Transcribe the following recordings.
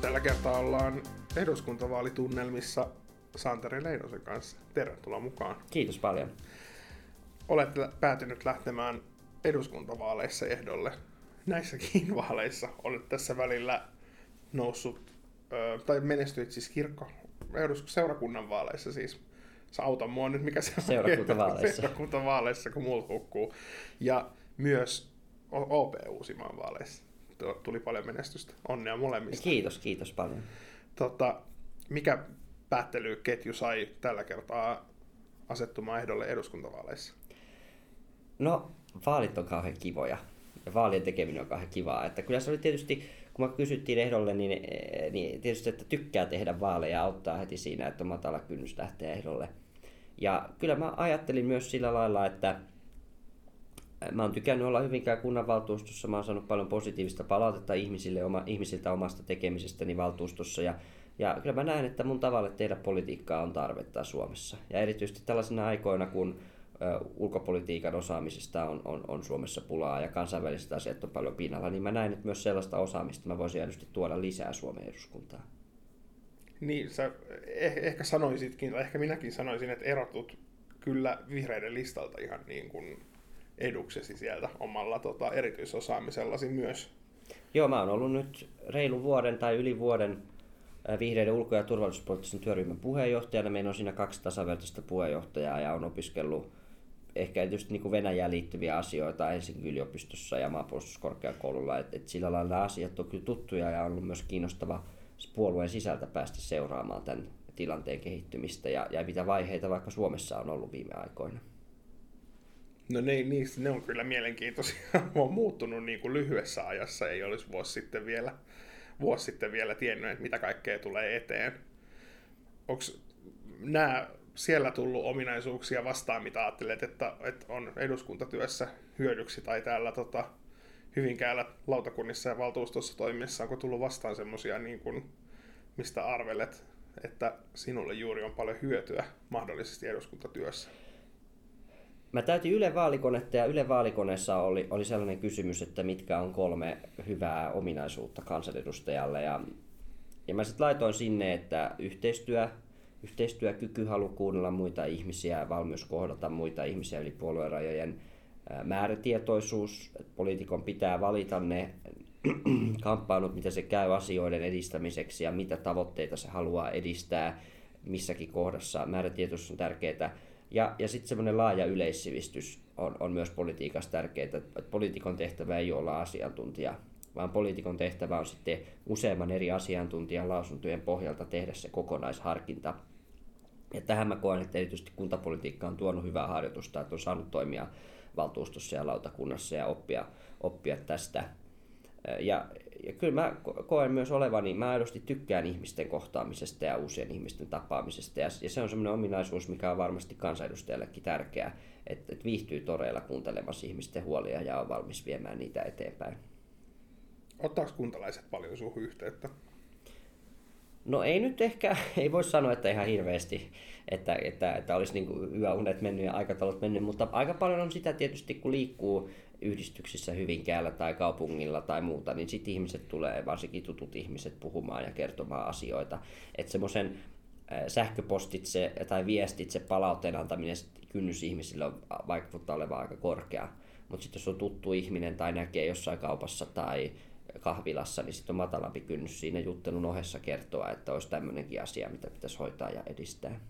Tällä kertaa ollaan eduskuntavaalitunnelmissa Santeri Leidosen kanssa. Tervetuloa mukaan. Kiitos paljon. Olet päätynyt lähtemään eduskuntavaaleissa ehdolle. Näissäkin vaaleissa olet tässä välillä noussut, tai menestyit siis seurakunnan vaaleissa siis. Sä auta mua nyt, mikä se on? Seurakuntavaaleissa, kun mulla hukkuu. Ja myös OP Uusimaan vaaleissa tuli paljon menestystä. Onnea molemmista. Kiitos paljon. Mikä päättelyketju sai tällä kertaa asettumaan ehdolle eduskuntavaaleissa? No, vaalit on kauhean kivoja. Ja vaalien tekeminen on kauhean kivaa. Että kyllä se oli tietysti, kun mä kysyttiin ehdolle, niin tietysti, että tykkää tehdä vaaleja ja auttaa heti siinä, että on matala kynnys lähteä ehdolle. Ja kyllä mä ajattelin myös sillä lailla, että mä oon tykännyt olla Hyvinkään kunnanvaltuustossa, mä oon saanut paljon positiivista palautetta ihmisiltä omasta tekemisestäni valtuustossa. Ja kyllä mä näen, että mun tavalle tehdä politiikkaa on tarvetta Suomessa. Ja erityisesti tällaisina aikoina, kun ulkopolitiikan osaamisesta on Suomessa pulaa ja kansainväliset asiat on paljon pinnalla, niin mä näen, että myös sellaista osaamista mä voisin aidosti tuoda lisää Suomen eduskuntaan. Niin, sä ehkä sanoisitkin, tai ehkä minäkin sanoisin, että erotut kyllä vihreiden listalta ihan niin kuin eduksesi sieltä omalla erityisosaamisellasi myös. Joo, mä oon ollut nyt reilun vuoden tai yli vuoden vihreiden ulko- ja turvallisuuspoliittisen työryhmän puheenjohtajana. Meillä on siinä 2 tasavertaista puheenjohtajaa ja on opiskellut ehkä tietysti niin kuin Venäjään liittyviä asioita Helsingin yliopistossa ja maanpuolustuskorkeakoululla. Et sillä lailla asiat on kyllä tuttuja ja on ollut myös kiinnostava puolueen sisältä päästä seuraamaan tämän tilanteen kehittymistä ja mitä vaiheita vaikka Suomessa on ollut viime aikoina. No ne on kyllä mielenkiintoisia. On muuttunut niin kuin lyhyessä ajassa, ei olisi vuosi sitten vielä tiennyt, että mitä kaikkea tulee eteen. Onko nämä siellä tullut ominaisuuksia vastaan, mitä ajattelet, että on eduskuntatyössä hyödyksi tai täällä Hyvinkäällä lautakunnissa ja valtuustossa toimissa, onko tullut vastaan semmoisia, niin kuin, mistä arvelet, että sinulle juuri on paljon hyötyä mahdollisesti eduskuntatyössä? Mä täytin Yle Vaalikonetta ja Yle Vaalikoneessa oli sellainen kysymys, että mitkä on 3 hyvää ominaisuutta kansanedustajalle. Ja mä sitten laitoin sinne, että yhteistyökyky, halu kuunnella muita ihmisiä, valmius kohdata muita ihmisiä yli puoluerajojen, määrätietoisuus, että poliitikon pitää valita ne kamppailut, mitä se käy asioiden edistämiseksi ja mitä tavoitteita se haluaa edistää missäkin kohdassa. Määrätietoisuus on tärkeää. Ja sitten semmoinen laaja yleissivistys on myös politiikassa tärkeää, että poliitikon tehtävä ei olla asiantuntija, vaan poliitikon tehtävä on sitten useamman eri asiantuntijan lausuntojen pohjalta tehdä se kokonaisharkinta. Ja tähän mä koen, että erityisesti kuntapolitiikka on tuonut hyvää harjoitusta, että on saanut toimia valtuustossa ja lautakunnassa ja oppia tästä. Ja kyllä mä koen myös olevani, mä aidosti tykkään ihmisten kohtaamisesta ja uusien ihmisten tapaamisesta ja se on semmoinen ominaisuus, mikä on varmasti kansanedustajallekin tärkeää, että viihtyy toreilla kuuntelemassa ihmisten huolia ja on valmis viemään niitä eteenpäin. Ottaako kuntalaiset paljon suhun yhteyttä? No ei nyt ehkä, ei voi sanoa, että ihan hirveästi, että olisi niin kuin yöunet mennyt ja aikataulut mennyt, mutta aika paljon on sitä tietysti, kun liikkuu yhdistyksissä Hyvinkäällä tai kaupungilla tai muuta, niin sitten ihmiset tulee, varsinkin tutut ihmiset, puhumaan ja kertomaan asioita. Että semmoisen sähköpostitse tai viestitse palautteen antaminen kynnys ihmisille on vaikuttaa olevan aika korkea. Mutta sitten jos on tuttu ihminen tai näkee jossain kaupassa tai kahvilassa, niin sitten on matalampi kynnys siinä juttelun ohessa kertoa, että olisi tämmöinenkin asia, mitä pitäisi hoitaa ja edistää.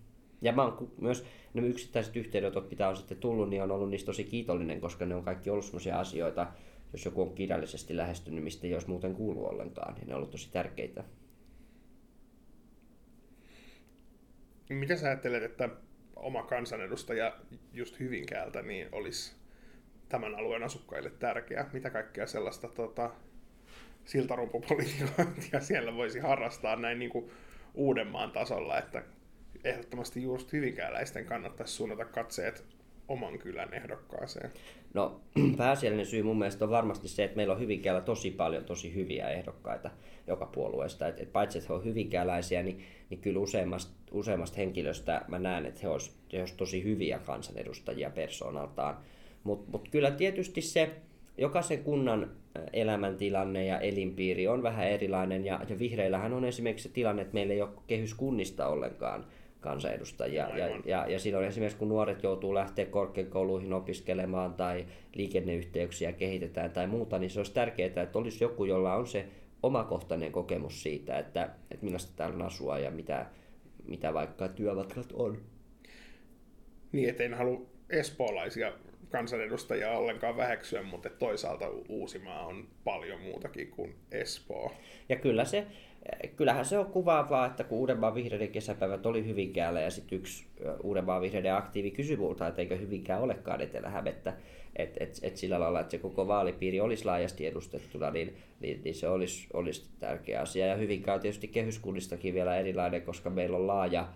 Ja mä oon myös nämä yksittäiset yhteydenotot, mitä on sitten tullut, niin on ollut niistä tosi kiitollinen, koska ne on kaikki ollut sellaisia asioita, jos joku on kirjallisesti lähestynyt, mistä ei olisi muuten kuullut ollenkaan, niin ne on ollut tosi tärkeitä. Mitä sä ajattelet, että oma kansanedustaja just Hyvinkäältä niin olisi tämän alueen asukkaille tärkeä? Mitä kaikkea sellaista siltarumpupolitikointia siellä voisi harrastaa näin niin kuin Uudenmaan tasolla, että ehdottomasti just hyvinkääläisten kannattaisi suunnata katseet oman kylän ehdokkaaseen? No pääasiallinen syy mun mielestä on varmasti se, että meillä on Hyvinkäällä tosi paljon tosi hyviä ehdokkaita joka puolueesta. Et paitsi että he on hyvinkääläisiä, niin kyllä useimmasta henkilöstä mä näen, että he olisivat tosi hyviä kansanedustajia persoonaltaan. Mutta kyllä tietysti se jokaisen kunnan elämäntilanne ja elinpiiri on vähän erilainen, ja vihreillähän on esimerkiksi se tilanne, että meillä ei ole kehyskunnista ollenkaan kansanedustajia, ja silloin esimerkiksi kun nuoret joutuu lähteä korkeakouluihin opiskelemaan tai liikenneyhteyksiä kehitetään tai muuta, niin se olisi tärkeää, että olisi joku, jolla on se omakohtainen kokemus siitä, että millaista täällä asua ja mitä vaikka työmatkat on. Niin, että en halua espoolaisia kansanedustajia ollenkaan väheksyä, mutta toisaalta Uusimaa on paljon muutakin kuin Espoo. Ja kyllähän se on kuvaavaa, että kun Uudenmaan vihreiden kesäpäivät oli Hyvinkäällä ja sitten yksi Uudenmaan vihreiden aktiivi kysyi multa, että eikö Hyvinkää olekaan Etelä-Hämettä, että sillä lailla, että se koko vaalipiiri olisi laajasti edustettuna, niin se olisi tärkeä asia. Ja Hyvinkää on tietysti kehyskunnistakin vielä erilainen, koska meillä on laaja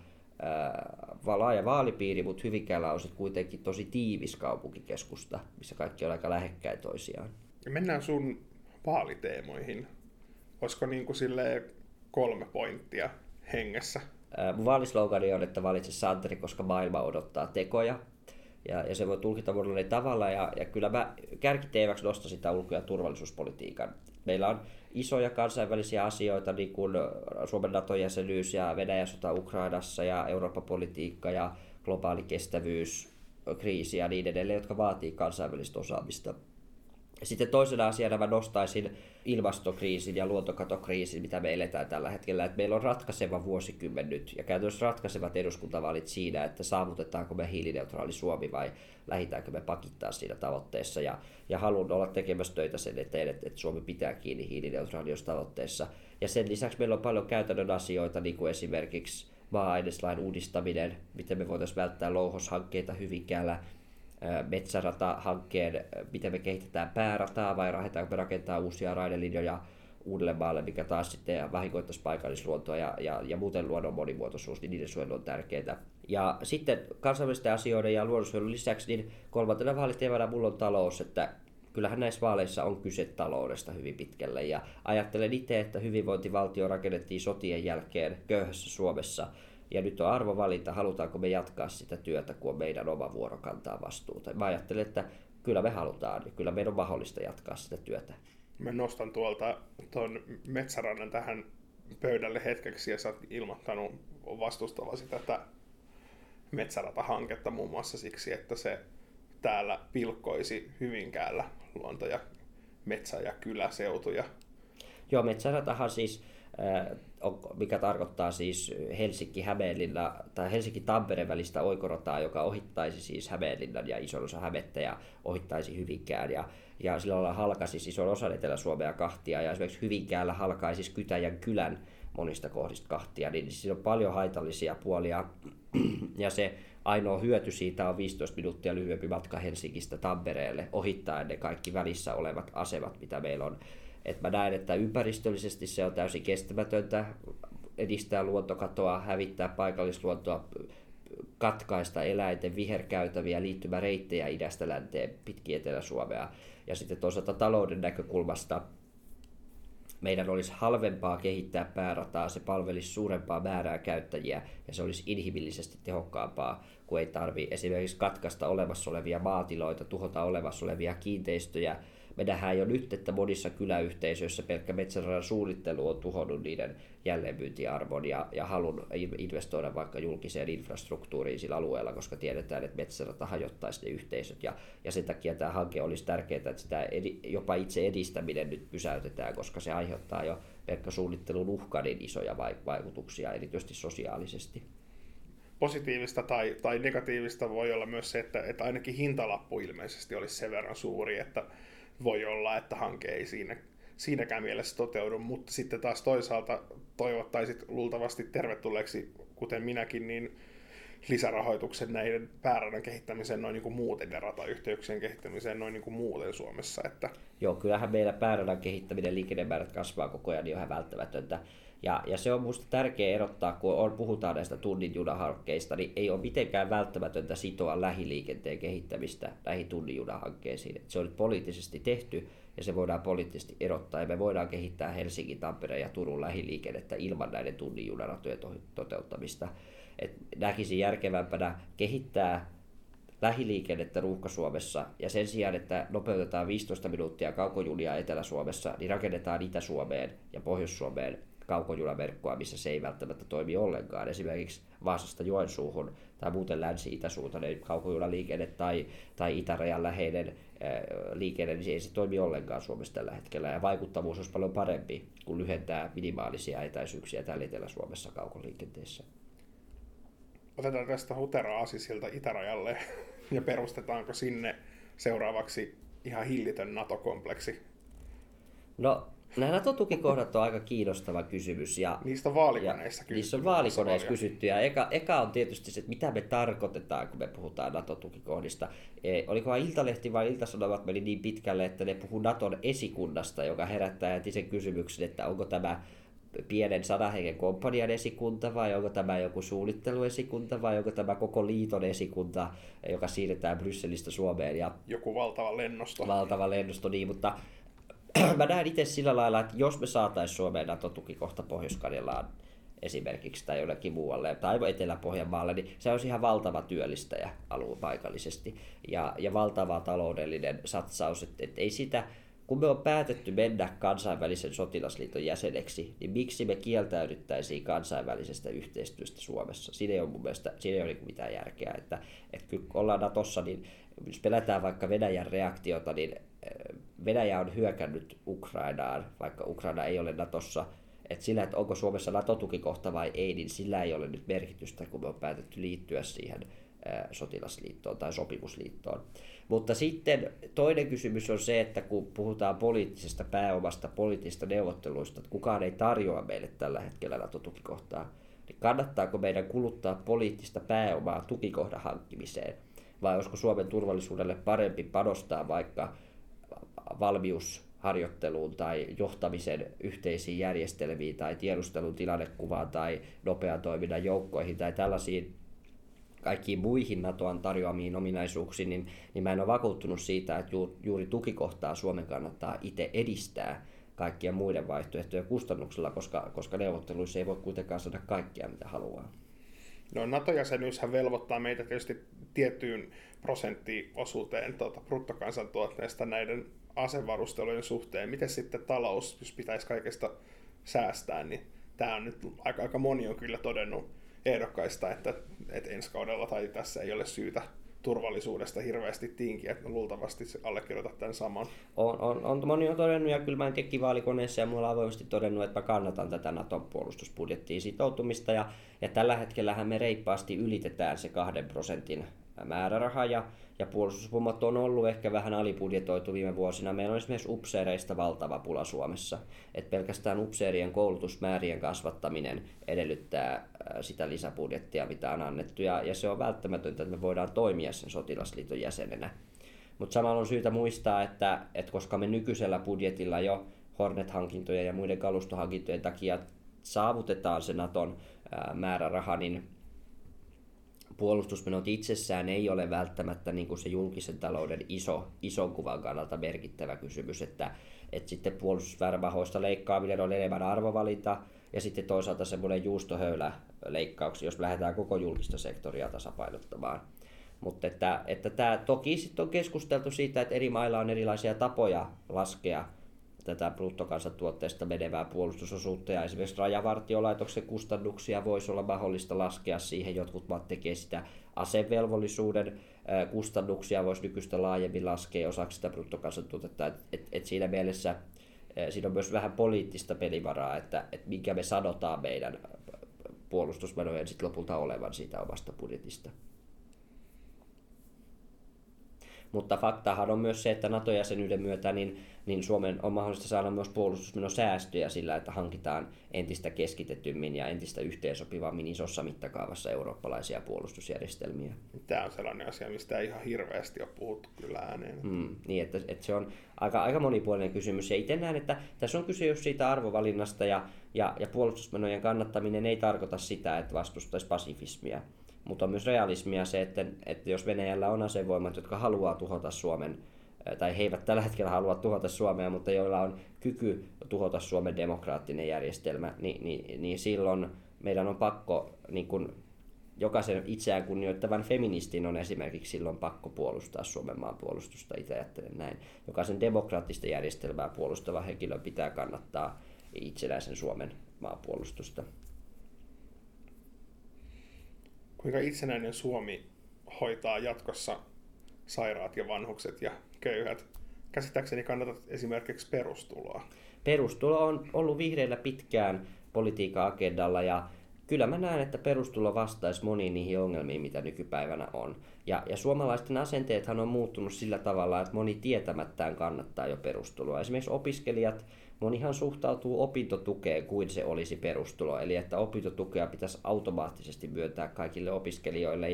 vaalipiiri, mutta Hyvinkäällä on sitten kuitenkin tosi tiivis kaupunkikeskusta, missä kaikki on aika lähekkäin toisiaan. Ja mennään sun vaaliteemoihin. Olisiko niin kuin silleen 3 pointtia hengessä? Mun vaalislogani on, että valitse Santeri, koska maailma odottaa tekoja. Ja se voi tulkita monella tavalla. Ja kyllä mä kärkiteemäksi nostan sitä ulko- ja turvallisuuspolitiikan. Meillä on isoja kansainvälisiä asioita, niin kuin Suomen NATO-jäsenyys ja Venäjän sota Ukrainassa ja Eurooppa-politiikka ja globaali kestävyys, kriisi ja niin edelleen, jotka vaatii kansainvälistä osaamista. Sitten toisena asiana mä nostaisin ilmastokriisin ja luontokatokriisin, mitä me eletään tällä hetkellä. Että meillä on ratkaiseva vuosikymmen nyt ja käytännössä ratkaisevat eduskuntavaalit siinä, että saavutetaanko me hiilineutraali Suomi vai lähdetäänkö me pakittaa siinä tavoitteessa. Ja haluan olla tekemässä töitä sen eteen, että Suomi pitää kiinni hiilineutraaliustavoitteessa. Ja sen lisäksi meillä on paljon käytännön asioita, niin kuin esimerkiksi maa-aineslain uudistaminen, miten me voitaisiin välttää louhoshankkeita Hyvinkäällä. Metsärata-hankkeen, miten me kehitetään päärataa vai rahdetaanko me rakentaa uusia raidelinjoja Uudellemaalle, mikä taas sitten vahingoittaisi paikallisluontoa ja muuten luonnon monimuotoisuus, niin niiden suojelu on tärkeää. Ja sitten kansainvälisten asioiden ja luonnonsuojelun lisäksi, niin 3. vaaliteemana mulla on talous, että kyllähän näissä vaaleissa on kyse taloudesta hyvin pitkälle, ja ajattelen itse, että hyvinvointivaltio rakennettiin sotien jälkeen köyhässä Suomessa, ja nyt on arvovalinta, halutaanko me jatkaa sitä työtä, kun on meidän oma vuoro kantaa vastuuta. Mä ajattelen, että kyllä me halutaan ja kyllä meidän on mahdollista jatkaa sitä työtä. Mä nostan tuolta tuon Metsärannan tähän pöydälle hetkeksi ja sä oot ilmoittanut vastustavasi tätä Metsärata-hanketta muun muassa siksi, että se täällä pilkkoisi Hyvinkäällä luonto- ja metsä- ja kyläseutuja. Joo, Metsäratahan siis... mikä tarkoittaa siis Helsinki-Hämeenlinna tai Helsinki-Tampereen välistä oikorataa, joka ohittaisi siis Hämeenlinnan ja ison osan Hämettä ja ohittaisi Hyvinkään. Ja sillä lailla halkaisi siis ison osan Etelä-Suomea kahtia ja esimerkiksi Hyvinkäällä halkaisi siis Kytäjän kylän monista kohdista kahtia, niin siinä on paljon haitallisia puolia ja se ainoa hyöty siitä on 15 minuuttia lyhyempi matka Helsingistä Tampereelle ohittaen ne kaikki välissä olevat asemat, mitä meillä on. Et mä näen, että ympäristöllisesti se on täysin kestämätöntä, edistää luontokatoa, hävittää paikallisluontoa, katkaista eläinten viherkäytäviä, liittymäreittejä idästä länteen pitkin Etelä-Suomea. Ja sitten toisaalta talouden näkökulmasta meidän olisi halvempaa kehittää päärataa, se palvelisi suurempaa määrää käyttäjiä ja se olisi inhimillisesti tehokkaampaa, kun ei tarvitse esimerkiksi katkaista olemassa olevia maatiloita, tuhota olemassa olevia kiinteistöjä. Me nähdään jo nyt, että monissa kyläyhteisöissä pelkkä metsäradan suunnittelu on tuhonnut niiden jälleenmyyntiarvon ja halun investoida vaikka julkiseen infrastruktuuriin sillä alueella, koska tiedetään, että metsärata hajottaisi ne yhteisöt. Ja sen takia tämä hanke olisi tärkeää, että sitä jopa itse edistäminen nyt pysäytetään, koska se aiheuttaa jo pelkkä suunnittelun uhka niin isoja vaikutuksia, erityisesti sosiaalisesti. Positiivista tai negatiivista voi olla myös se, että ainakin hintalappu ilmeisesti olisi sen verran suuri, että voi olla, että hanke ei siinäkään mielessä toteudu, mutta sitten taas toisaalta toivottaisit luultavasti tervetulleeksi, kuten minäkin, niin lisärahoituksen näiden pääradan kehittämiseen noin niin kuin muuten ja ratayhteyksien kehittämiseen noin niin kuin muuten Suomessa. Että... Joo, kyllähän meillä pääradan kehittäminen liikennemäärät kasvaa koko ajan, niin on ihan välttämätöntä. Ja se on minusta tärkeää erottaa, kun puhutaan näistä tunnin junahankkeista, niin ei ole mitenkään välttämätöntä sitoa lähiliikenteen kehittämistä näihin tunnin junahankkeisiin. Se on nyt poliittisesti tehty ja se voidaan poliittisesti erottaa ja me voidaan kehittää Helsingin, Tampereen ja Turun lähiliikennettä ilman näiden tunnin junaratojen toteuttamista. Et näkisin järkevämpänä kehittää lähiliikennettä Ruuhka-Suomessa ja sen sijaan, että nopeutetaan 15 minuuttia kaukojunia Etelä-Suomessa, niin rakennetaan Itä-Suomeen ja Pohjois-Suomeen kaukojunaverkkoa, missä se ei välttämättä toimi ollenkaan. Esimerkiksi Vaasasta Joensuuhun tai muuten länsi-itäsuuntainen kaukojunaliikenne tai itärajan läheinen liikenne, niin ei se toimi ollenkaan Suomessa tällä hetkellä. Ja vaikuttavuus olisi paljon parempi, kun lyhentää minimaalisia etäisyyksiä täällä Etelä-Suomessa kaukoliikenteessä. Otetaan tästä Hutera-Aasisilta itärajalle ja perustetaanko sinne seuraavaksi ihan hillitön NATO-kompleksi? No, nämä NATO-tukikohdat on aika kiinnostava kysymys. Ja, niistä on vaalikoneissa kysytty. Niistä on vaalikoneissa kysytty. Ja eka on tietysti se, että mitä me tarkoitetaan, kun me puhutaan NATO-tukikohdista. Olikohan Iltalehti vai Iltasanomat meni niin pitkälle, että ne puhuu Naton esikunnasta, joka herättää heti sen kysymyksen, että onko tämä pienen 100 hengen komppanian esikunta, vai onko tämä joku suunnitteluesikunta, vai onko tämä koko liiton esikunta, joka siirretään Brysselistä Suomeen. Ja joku valtava lennosto. Valtava lennosto, niin, mutta mä näen itse sillä lailla, että jos me saataisiin Suomeen NATO-tukikohta Pohjois-Karjalaan esimerkiksi tai jollekin muualle tai Etelä-Pohjanmaalle, niin se olisi ihan valtava työllistäjä alue paikallisesti ja valtava taloudellinen satsaus, että ei sitä. Kun me on päätetty mennä kansainvälisen sotilasliiton jäseneksi, niin miksi me kieltäydyttäisiin kansainvälisestä yhteistyöstä Suomessa? Siinä ei ole mun mielestä mitään järkeä. Että kun ollaan Natossa, niin jos pelätään vaikka Venäjän reaktiota, niin Venäjä on hyökännyt Ukrainaan, vaikka Ukraina ei ole Natossa. Että sillä, että onko Suomessa NATO-tukikohta vai ei, niin sillä ei ole nyt merkitystä, kun me on päätetty liittyä siihen sotilasliittoon tai sopimusliittoon. Mutta sitten toinen kysymys on se, että kun puhutaan poliittisesta pääomasta, poliittisista neuvotteluista, että kukaan ei tarjoa meille tällä hetkellä NATO-tukikohtaa, niin kannattaako meidän kuluttaa poliittista pääomaa tukikohdan hankkimiseen, vai olisiko Suomen turvallisuudelle parempi panostaa vaikka valmiusharjoitteluun tai johtamisen yhteisiin järjestelmiin tai tiedustelun tilannekuvaan tai nopean toiminnan joukkoihin tai tällaisiin kaikkiin muihin NATOan tarjoamiin ominaisuuksiin, niin mä en ole vakuuttunut siitä, että juuri tukikohtaa Suomen kannattaa itse edistää kaikkien muiden vaihtoehtojen kustannuksella, koska neuvotteluissa ei voi kuitenkaan saada kaikkea, mitä haluaa. No, NATO-jäsenyyshän velvoittaa meitä tietysti tiettyyn prosenttiosuuteen bruttokansantuotteesta näiden asevarustelujen suhteen. Miten sitten talous, jos pitäisi kaikesta säästää, niin tämä on nyt aika moni on kyllä todennut ehdokkaista, että ensi kaudella tai tässä ei ole syytä turvallisuudesta hirveästi tinkiä. Luultavasti allekirjoitat tämän saman. Moni on todennut, ja kyllä mä en tekkivaalikoneessa ja mulla on avoimesti todennut, että mä kannatan tätä Naton puolustusbudjettiin sitoutumista. Ja tällä hetkellähän me reippaasti ylitetään se 2% määräraha, ja puolustusvoimat on ollut ehkä vähän alibudjetoitu viime vuosina. Meillä on esimerkiksi upseereista valtava pula Suomessa. Et pelkästään upseerien koulutusmäärien kasvattaminen edellyttää sitä lisäbudjettia, mitä on annettu, ja se on välttämätöntä, että me voidaan toimia sen sotilasliiton jäsenenä. Mutta samalla on syytä muistaa, että koska me nykyisellä budjetilla jo Hornet-hankintojen ja muiden kalustohankintojen takia saavutetaan se Naton määräraha, niin puolustusmenot itsessään ei ole välttämättä niin kuin se julkisen talouden ison kuvan kannalta merkittävä kysymys, että sitten puolustusmäärärahoista leikkaaminen on enemmän arvovalinta, ja sitten toisaalta semmoinen juustohöylä leikkauksi, jos lähdetään koko julkista sektoria tasapainottamaan. Mutta että tämä, toki sitten on keskusteltu siitä, että eri mailla on erilaisia tapoja laskea tätä bruttokansantuotteesta menevää puolustusosuutta, ja esimerkiksi Rajavartiolaitoksen kustannuksia voisi olla mahdollista laskea siihen. Jotkut maat tekee sitä, asevelvollisuuden kustannuksia voisi nykyistä laajemmin laskea osaksi sitä bruttokansantuotetta. Et siinä mielessä siinä on myös vähän poliittista pelivaraa, että minkä me sanotaan meidän puolustusmenojen sit lopulta olevan siitä omasta budjetista. Mutta faktahan on myös se, että NATO-jäsenyyden myötä niin Suomen on mahdollista saada myös puolustusmenosäästöjä sillä, että hankitaan entistä keskitetymmin ja entistä yhteensopivammin isossa mittakaavassa eurooppalaisia puolustusjärjestelmiä. Tämä on sellainen asia, mistä ei ihan hirveästi ole puhuttu kyllä ääneen. Niin, että se on aika monipuolinen kysymys. Ja itse näen, että tässä on kyse just siitä arvovalinnasta, ja puolustusmenojen kannattaminen ei tarkoita sitä, että vastustaisi pasifismia. Mutta on myös realismia se, että jos Venäjällä on asevoimat, jotka haluaa tuhota Suomen, tai he eivät tällä hetkellä halua tuhota Suomea, mutta joilla on kyky tuhota Suomen demokraattinen järjestelmä, niin silloin meidän on pakko niin kun jokaisen itseään kunnioittavan feministin on esimerkiksi silloin pakko puolustaa Suomen maan puolustusta, itse ajattelen näin. Jokaisen demokraattista järjestelmää puolustava henkilö pitää kannattaa itsenäisen Suomen maapuolustusta. Kuinka itsenäinen Suomi hoitaa jatkossa sairaat ja vanhukset ja köyhät? Käsittääkseni kannatat esimerkiksi perustuloa. Perustulo on ollut vihreillä pitkään politiikan agendalla ja kyllä mä näen, että perustulo vastaisi moniin niihin ongelmiin, mitä nykypäivänä on. Ja suomalaisten asenteethan on muuttunut sillä tavalla, että moni tietämättään kannattaa jo perustuloa. Esimerkiksi opiskelijat, monihan suhtautuu opintotukeen kuin se olisi perustulo. Eli että opintotukea pitäisi automaattisesti myöntää kaikille opiskelijoille.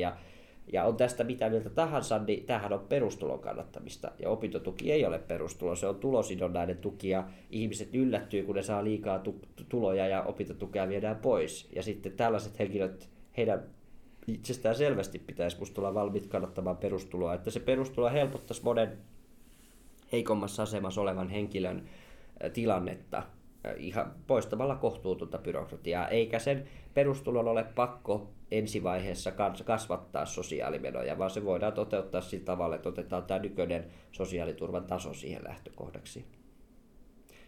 Ja on tästä mitä mieltä tahansa, niin tämähän on perustulon kannattamista. Ja opintotuki ei ole perustulo, se on tulosidonnainen tuki ja ihmiset yllättyy, kun ne saa liikaa tuloja ja opintotukea viedään pois. Ja sitten tällaiset henkilöt, heidän itsestään selvästi pitäisi musta olla valmiit kannattamaan perustuloa. Että se perustulo helpottaisi monen heikommassa asemassa olevan henkilön tilannetta ihan poistamalla kohtuutonta byrokratiaa, eikä sen perustulon ole pakko ensivaiheessa kasvattaa sosiaalimenoja, vaan se voidaan toteuttaa sillä tavalla, että otetaan tämä nykyinen sosiaaliturvan taso siihen lähtökohdaksi.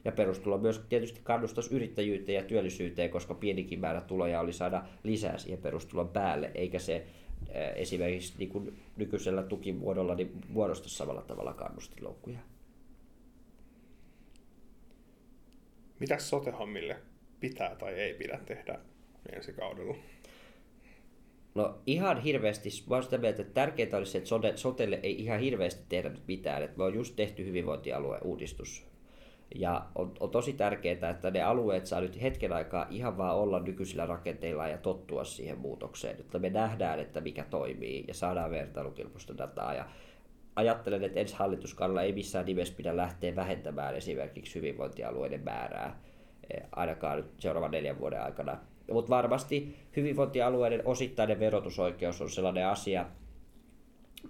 Ja perustulo myös tietysti kannustaisi yrittäjyyteen ja työllisyyteen, koska pienikin määrä tuloja oli saada lisää siihen perustulon päälle, eikä se esimerkiksi niin kuin nykyisellä tukimuodolla niin muodosta samalla tavalla kannustinloukkuja. Mitäs sote-hommille pitää tai ei pidä tehdä ensi kaudella? No ihan hirveästi, mä oon sitä mieltä, että tärkeintä olisi se, että sotelle ei ihan hirveästi tehdä nyt mitään. Että me on just tehty hyvinvointialueuudistus. Ja on tosi tärkeää, että ne alueet saa nyt hetken aikaa ihan vaan olla nykyisillä rakenteilla ja tottua siihen muutokseen. Että me nähdään, että mikä toimii ja saadaan vertailukilpoista dataa. Ja ajattelen, että ensi hallituskaudella ei missään nimessä pidä lähteä vähentämään esimerkiksi hyvinvointialueiden määrää, ainakaan nyt seuraavan 4 vuoden aikana. Mutta varmasti hyvinvointialueiden osittainen verotusoikeus on sellainen asia,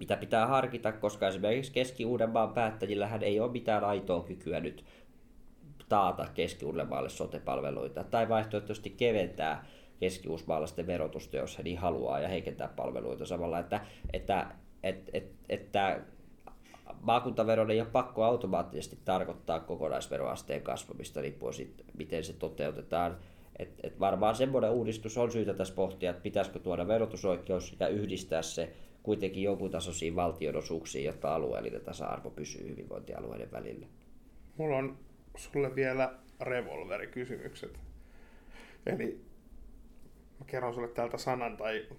mitä pitää harkita, koska esimerkiksi Keski-Uudenmaan päättäjillähän ei ole mitään aitoa kykyä nyt taata Keski-Uudenmaalle sote-palveluita tai vaihtoehtoisesti keventää keski-uusmaalaisten verotusta, jos he niin haluaa, ja heikentää palveluita samalla, että maakuntaveron ei ole pakko automaattisesti tarkoittaa kokonaisveroasteen kasvamista riippuen siitä, miten se toteutetaan. Et varmaan semmoinen uudistus on syytä tässä pohtia, että pitäisikö tuoda verotusoikeus ja yhdistää se kuitenkin jonkun tasoisiin valtionosuuksiin, jotta alueellinen tasa-arvo pysyy hyvinvointialueiden välillä. Mulla on sulle vielä revolverikysymykset. Eli mä kerron sulle täältä sanan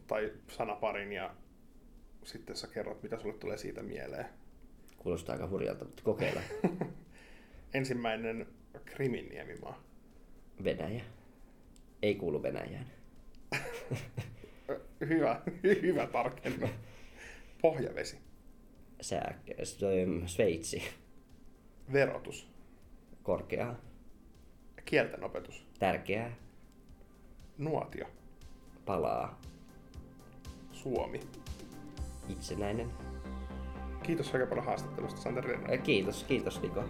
tai sanaparin ja sitten sä kerrot, mitä sulle tulee siitä mieleen. Kuulostaa aika hurjalta, mutta kokeillaan. Ensimmäinen Krimin niemimaa. Venäjä. Ei kuulu Venäjään. Hyvä tarkennus. Pohjavesi. Sveitsi. Verotus. Korkeaa. Kieltenopetus. Tärkeää. Nuotio. Palaa. Suomi. Itsenäinen. Kiitos oikein paljon haastattelusta, Santeri Leidonen. Kiitos Niko.